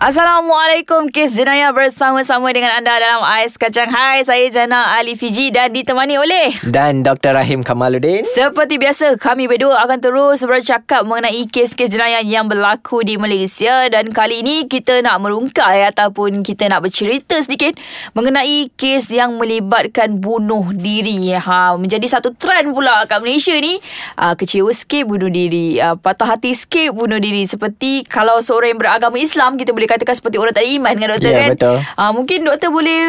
Assalamualaikum, Kes Jenayah bersama-sama dengan anda dalam Ais Kacang. Hai, saya Jana Alifiji dan ditemani oleh dan Dr. Rahim Kamaluddin. Seperti biasa, kami berdua akan terus bercakap mengenai kes-kes jenayah yang berlaku di Malaysia. Dan kali ini kita nak merungkai ataupun kita nak bercerita sedikit mengenai kes yang melibatkan bunuh diri. Menjadi satu trend pula kat Malaysia ni. Kecewa sikit bunuh diri, patah hati sikit bunuh diri. Seperti kalau seorang yang beragama Islam, kita boleh katakan seperti orang tak ada iman dengan doktor, kan? Betul. Mungkin doktor boleh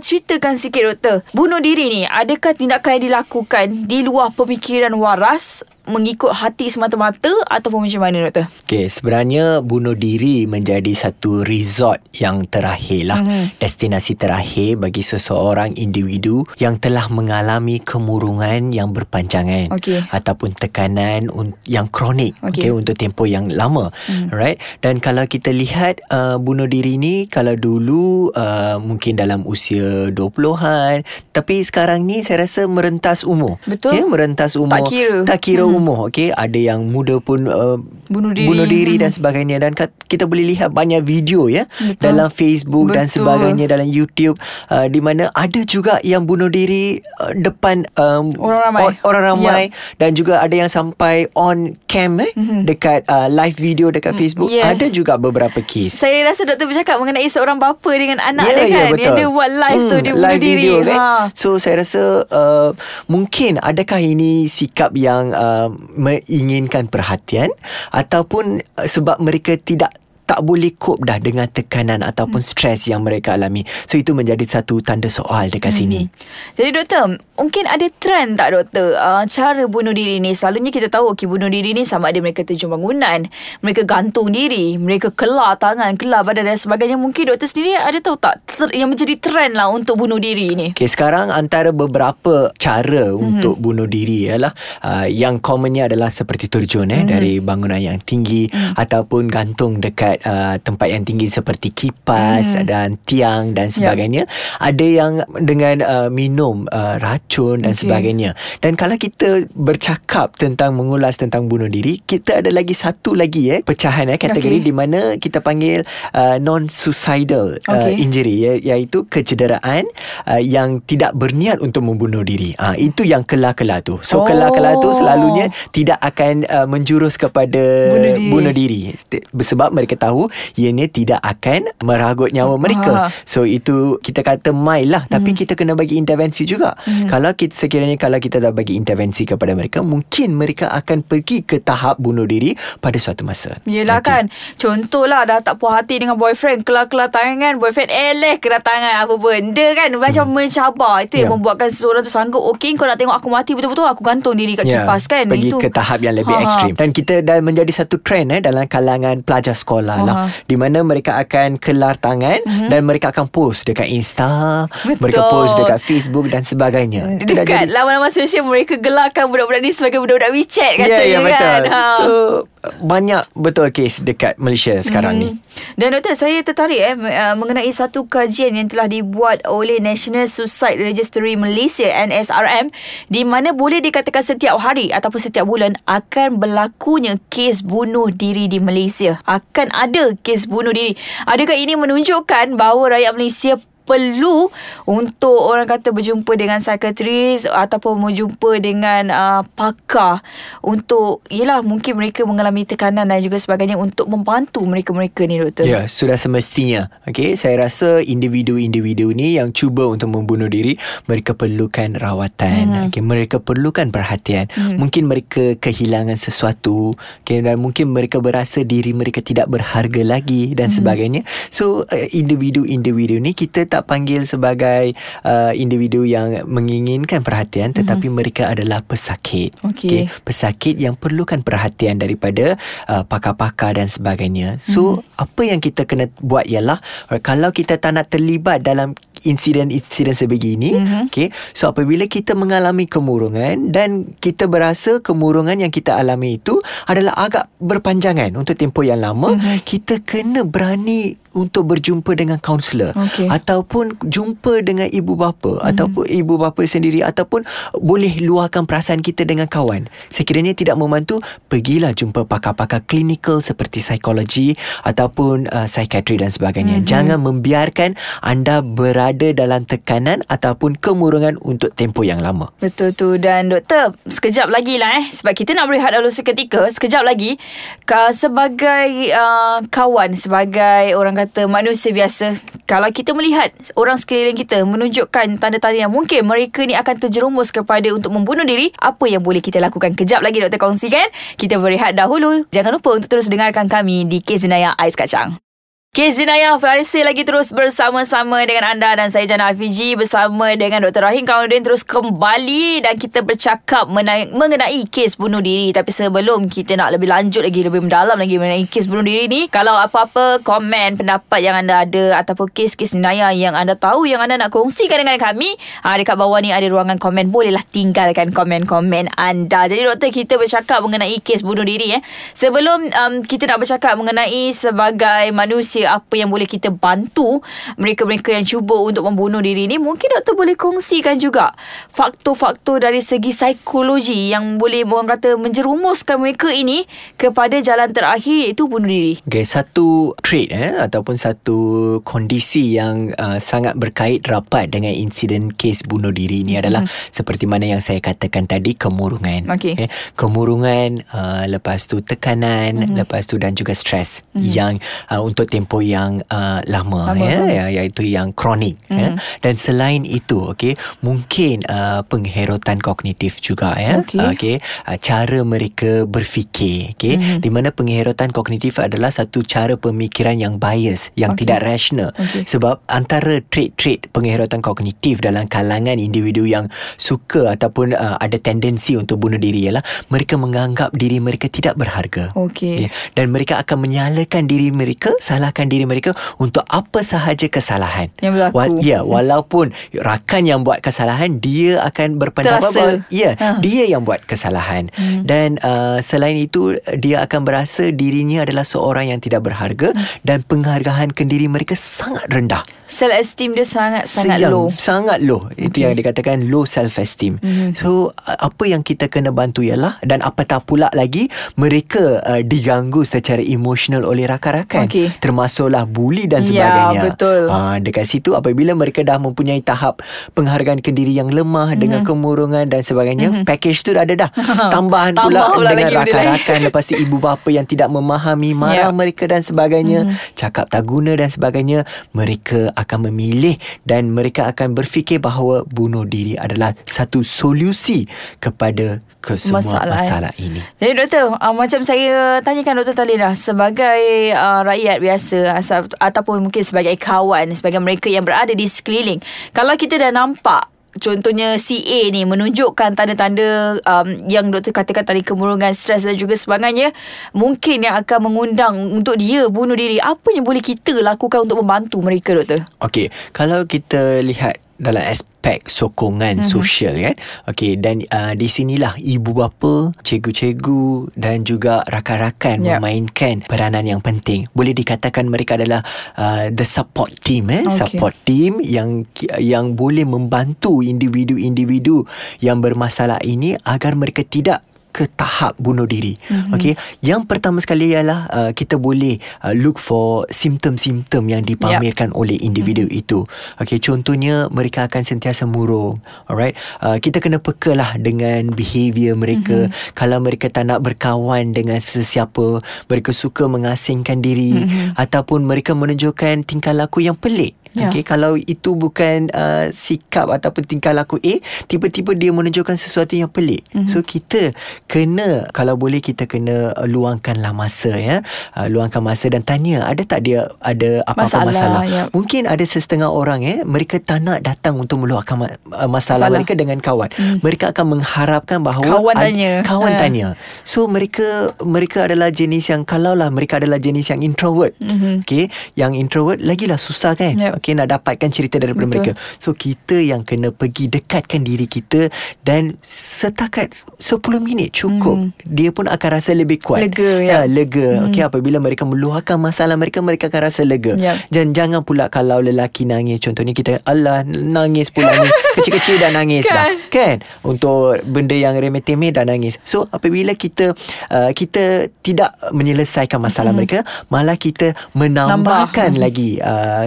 ceritakan sikit, doktor. Bunuh diri ni, adakah tindakan yang dilakukan di luar pemikiran waras, mengikut hati semata-mata, ataupun macam mana, doktor? Okay, sebenarnya bunuh diri menjadi satu resort yang terakhir lah. Destinasi terakhir bagi seseorang individu yang telah mengalami kemurungan yang berpanjangan, ataupun tekanan yang kronik, untuk tempoh yang lama. Right? Dan kalau kita lihat bunuh diri ni, kalau dulu mungkin dalam usia 20-an, tapi sekarang ni saya rasa merentas umur. Betul. Okay, merentas umur. Tak kira umur, ada yang muda pun bunuh diri dan sebagainya. Dan kita boleh lihat banyak video dalam Facebook dan sebagainya, dalam YouTube, di mana ada juga yang bunuh diri depan orang ramai dan juga ada yang sampai on cam dekat live video dekat Facebook. Ada juga beberapa kes. Saya rasa doktor bercakap mengenai seorang bapa dengan anak dia, yang dia buat live tu, dia bunuh diri. Video, kan? So saya rasa mungkin adakah ini sikap yang menginginkan perhatian, ataupun sebab mereka tak boleh cope dah dengan tekanan ataupun stres yang mereka alami. So, itu menjadi satu tanda soal dekat sini. Jadi, doktor, mungkin ada trend tak, doktor? Cara bunuh diri ni, selalunya kita tahu, bunuh diri ni sama ada mereka terjun bangunan, mereka gantung diri, mereka kelar tangan, kelar badan dan sebagainya. Mungkin doktor sendiri ada tahu tak yang menjadi trend lah untuk bunuh diri ni? Okay, sekarang antara beberapa cara untuk bunuh diri ialah yang commonnya adalah seperti terjun dari bangunan yang tinggi, ataupun gantung dekat tempat yang tinggi seperti kipas dan tiang dan sebagainya. Ada yang dengan minum racun dan sebagainya. Dan kalau kita bercakap tentang mengulas tentang bunuh diri, kita ada lagi satu lagi pecahan kategori di mana kita panggil non-suicidal injury, iaitu kecederaan yang tidak berniat untuk membunuh diri. Itu yang kelar-kelar tu. So kelar-kelar tu selalunya tidak akan menjurus kepada bunuh diri. Sebab mereka tahu ianya tidak akan meragut nyawa mereka. So itu kita kata mild lah, tapi kita kena bagi intervensi juga. Kalau kita sekiranya kalau kita dah bagi intervensi kepada mereka, mungkin mereka akan pergi ke tahap bunuh diri pada suatu masa. Yelah, kan, contohlah dah tak puas hati dengan boyfriend, kelar-kelar tangan, kan, boyfriend kelar tangan apa benda, kan, macam mencabar. Itu yang membuatkan seseorang tu sanggup, kau nak tengok aku mati betul-betul, aku gantung diri kat kipas, kan. Pergi itu ke tahap yang lebih ekstrim. Dan kita dah menjadi satu trend dalam kalangan pelajar sekolah lah, di mana mereka akan kelar tangan dan mereka akan post dekat Insta, mereka post dekat Facebook dan sebagainya. Dekat laman-laman sosial, mereka gelarkan budak-budak ni sebagai budak-budak WeChat, katanya, kan. So banyak betul kes dekat Malaysia sekarang ni. Dan doktor, saya tertarik mengenai satu kajian yang telah dibuat oleh National Suicide Registry Malaysia (NSRM), di mana boleh dikatakan setiap hari ataupun setiap bulan akan berlakunya kes bunuh diri di Malaysia. Akan ada kes bunuh diri. Adakah ini menunjukkan bahawa rakyat Malaysia perlu untuk orang kata berjumpa dengan psikiatris ataupun berjumpa dengan pakar untuk, mungkin mereka mengalami tekanan dan juga sebagainya, untuk membantu mereka-mereka ni, doktor? Ya, sudah semestinya. Saya rasa individu-individu ni yang cuba untuk membunuh diri, mereka perlukan rawatan. Mereka perlukan perhatian. Mungkin mereka kehilangan sesuatu, dan mungkin mereka berasa diri mereka tidak berharga lagi dan sebagainya. So, individu-individu ni kita tak panggil sebagai individu yang menginginkan perhatian, tetapi mereka adalah pesakit. Pesakit yang perlukan perhatian daripada pakar-pakar dan sebagainya. So apa yang kita kena buat ialah, kalau kita tak nak terlibat dalam insiden-insiden sebegini, so apabila kita mengalami kemurungan dan kita berasa kemurungan yang kita alami itu adalah agak berpanjangan untuk tempoh yang lama, kita kena berani untuk berjumpa dengan kaunselor, atau ataupun jumpa dengan ibu bapa, ataupun ibu bapa sendiri, ataupun boleh luahkan perasaan kita dengan kawan. Sekiranya tidak membantu, pergilah jumpa pakar-pakar klinikal seperti psikologi ataupun psikiatri dan sebagainya. Jangan membiarkan anda berada dalam tekanan ataupun kemurungan untuk tempoh yang lama. Betul tu. Dan doktor, sekejap lagi lah sebab kita nak berehat dahulu seketika. Sekejap lagi, sebagai kawan, sebagai orang kata manusia biasa, kalau kita melihat orang sekeliling kita menunjukkan tanda-tanda yang mungkin mereka ni akan terjerumus kepada untuk membunuh diri, apa yang boleh kita lakukan? Kejap lagi doktor kongsikan. Kita berehat dahulu. Jangan lupa untuk terus dengarkan kami di Kes Jenayah Ais Kacang. Kes Jenayah Farisi lagi terus bersama-sama dengan anda, dan saya Jana Alifiji bersama dengan Dr. Rahim Kamaluddin terus kembali, dan kita bercakap mengenai kes bunuh diri. Tapi sebelum kita nak lebih lanjut lagi, lebih mendalam lagi mengenai kes bunuh diri ni, kalau apa-apa komen, pendapat yang anda ada ataupun kes-kes jenayah yang anda tahu, yang anda nak kongsikan dengan kami, dekat bawah ni ada ruangan komen, bolehlah tinggalkan komen-komen anda. Jadi doktor, kita bercakap mengenai kes bunuh diri sebelum kita nak bercakap mengenai sebagai manusia apa yang boleh kita bantu mereka-mereka yang cuba untuk membunuh diri ni, mungkin doktor boleh kongsikan juga faktor-faktor dari segi psikologi yang boleh orang kata menjerumuskan mereka ini kepada jalan terakhir, iaitu bunuh diri. Okay, satu trait ataupun satu kondisi yang sangat berkait rapat dengan insiden kes bunuh diri ni adalah seperti mana yang saya katakan tadi, kemurungan. Kemurungan, lepas tu tekanan, lepas tu dan juga stres yang untuk tempoh yang lama. Iaitu yang kronik. Dan selain itu, mungkin pengherotan kognitif juga. Cara mereka berfikir. Di mana pengherotan kognitif adalah satu cara pemikiran yang bias, yang tidak rasional. Sebab antara trait-trait pengherotan kognitif dalam kalangan individu yang suka ataupun ada tendensi untuk bunuh diri ialah mereka menganggap diri mereka tidak berharga. Dan mereka akan menyalahkan diri mereka, salahkan diri mereka untuk apa sahaja kesalahan yang berlaku. Walaupun rakan yang buat kesalahan, dia akan berpendapat bahawa dia yang buat kesalahan. Dan selain itu, dia akan berasa dirinya adalah seorang yang tidak berharga, dan penghargaan ke diri mereka sangat rendah. Self-esteem dia sangat low. Sangat low. Itu yang dikatakan low self-esteem. So, apa yang kita kena bantu ialah, dan apatah pula lagi, mereka diganggu secara emosional oleh rakan-rakan. Termasuklah buli dan sebagainya. Dekat situ, apabila mereka dah mempunyai tahap penghargaan kendiri yang lemah dengan kemurungan dan sebagainya, package tu dah ada dah. Tambahan pula dengan rakan-rakan. Lepas tu ibu bapa yang tidak memahami, marah mereka dan sebagainya, cakap tak guna dan sebagainya. Mereka akan memilih dan mereka akan berfikir bahawa bunuh diri adalah satu solusi kepada kesemua masalah ini. Jadi doktor, macam saya tanyakan Doktor Talina, sebagai rakyat biasa ataupun mungkin sebagai kawan, sebagai mereka yang berada di sekeliling, kalau kita dah nampak contohnya CA ni menunjukkan tanda-tanda yang doktor katakan tadi, kemurungan, stres dan juga sebagainya, mungkin yang akan mengundang untuk dia bunuh diri, apa yang boleh kita lakukan untuk membantu mereka, doktor? Kalau kita lihat dalam aspek sokongan sosial, dan di sinilah ibu bapa, cikgu-cikgu dan juga rakan-rakan memainkan peranan yang penting. Boleh dikatakan mereka adalah the support team, support team yang boleh membantu individu-individu yang bermasalah ini agar mereka tidak ke tahap bunuh diri. Yang pertama sekali ialah kita boleh look for simptom-simptom yang dipamerkan oleh individu itu. Contohnya mereka akan sentiasa murung. Alright, kita kena peka lah dengan behaviour mereka. Kalau mereka tak nak berkawan dengan sesiapa, mereka suka mengasingkan diri, ataupun mereka menunjukkan tingkah laku yang pelik. Kalau itu bukan sikap ataupun tingkah laku A, tiba-tiba dia menunjukkan sesuatu yang pelik. So kita kena, kalau boleh kita kena luangkanlah masa, luangkan masa dan tanya, ada tak dia ada apa-apa masalah. Mungkin ada setengah orang mereka tak nak datang untuk meluahkan masalah mereka dengan kawan. Mereka akan mengharapkan bahawa kawan tanya. So mereka adalah jenis yang, kalaulah mereka adalah jenis yang introvert, yang introvert lagilah susah kan. okay, nak dapatkan cerita daripada mereka. So kita yang kena pergi dekatkan diri kita, dan setakat 10 minit cukup, dia pun akan rasa lebih kuat, lega, ya? Lega. Okay, apabila mereka meluahkan masalah mereka, mereka akan rasa lega. Dan jangan pula kalau lelaki nangis, contohnya kita, Allah nangis pula ni, kecil-kecil dah nangis dah, kan, untuk benda yang remeh-temeh dah nangis. So apabila kita kita tidak menyelesaikan masalah mereka, malah kita menambahkan lagi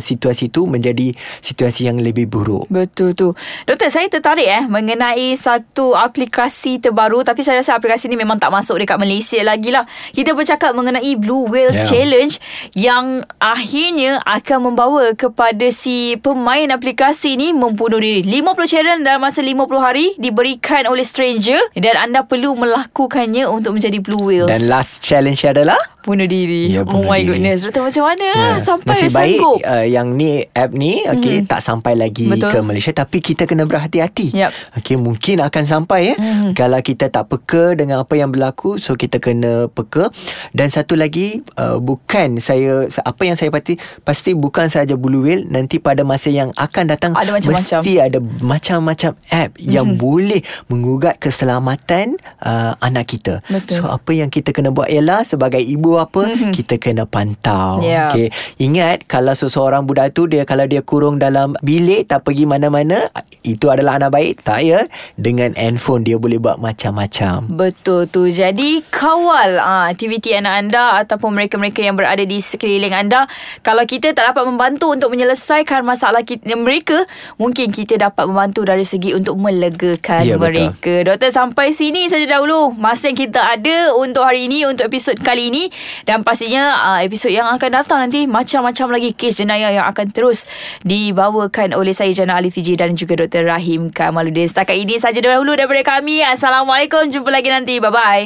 situasi tu menjadi situasi yang lebih buruk. Betul tu. Doktor, saya tertarik mengenai satu aplikasi terbaru, tapi saya rasa aplikasi ni memang tak masuk dekat Malaysia lagi lah. Kita bercakap mengenai Blue Whales Challenge, yang akhirnya akan membawa kepada si pemain aplikasi ni membunuh diri. 50 challenge dalam masa 50 hari diberikan oleh stranger, dan anda perlu melakukannya untuk menjadi Blue Whales. Dan last challenge adalah bunuh diri. Goodness. Doktor, macam mana sampai masih sanggup? Masih baik yang ni app ni tak sampai lagi ke Malaysia, tapi kita kena berhati-hati. Okay, mungkin akan sampai kalau kita tak peka dengan apa yang berlaku. So kita kena peka. Dan satu lagi, bukan saya, apa yang saya pasti bukan sahaja Blue Whale, nanti pada masa yang akan datang ada macam-macam. Mesti ada macam-macam app yang boleh mengugat keselamatan anak kita. So apa yang kita kena buat ialah sebagai ibu kita kena pantau. Okay. Ingat, kalau seseorang budak tu, dia kalau dia kurung dalam bilik, tak pergi mana-mana, itu adalah anak baik? Tak, ya. Dengan handphone dia boleh buat macam-macam. Betul tu. Jadi kawal aktiviti anak anda ataupun mereka-mereka yang berada di sekeliling anda. Kalau kita tak dapat membantu untuk menyelesaikan masalah mereka, mungkin kita dapat membantu dari segi untuk melegakan mereka. Doktor, sampai sini saja dahulu masa yang kita ada untuk hari ini, untuk episod kali ini. Dan pastinya episod yang akan datang nanti macam-macam lagi kes jenayah yang akan terus dibawakan oleh saya, Jana Alifiji, dan juga Dr. Rahim Kamaluddin. Setakat ini sahaja dahulu daripada kami. Assalamualaikum. Jumpa lagi nanti. Bye-bye.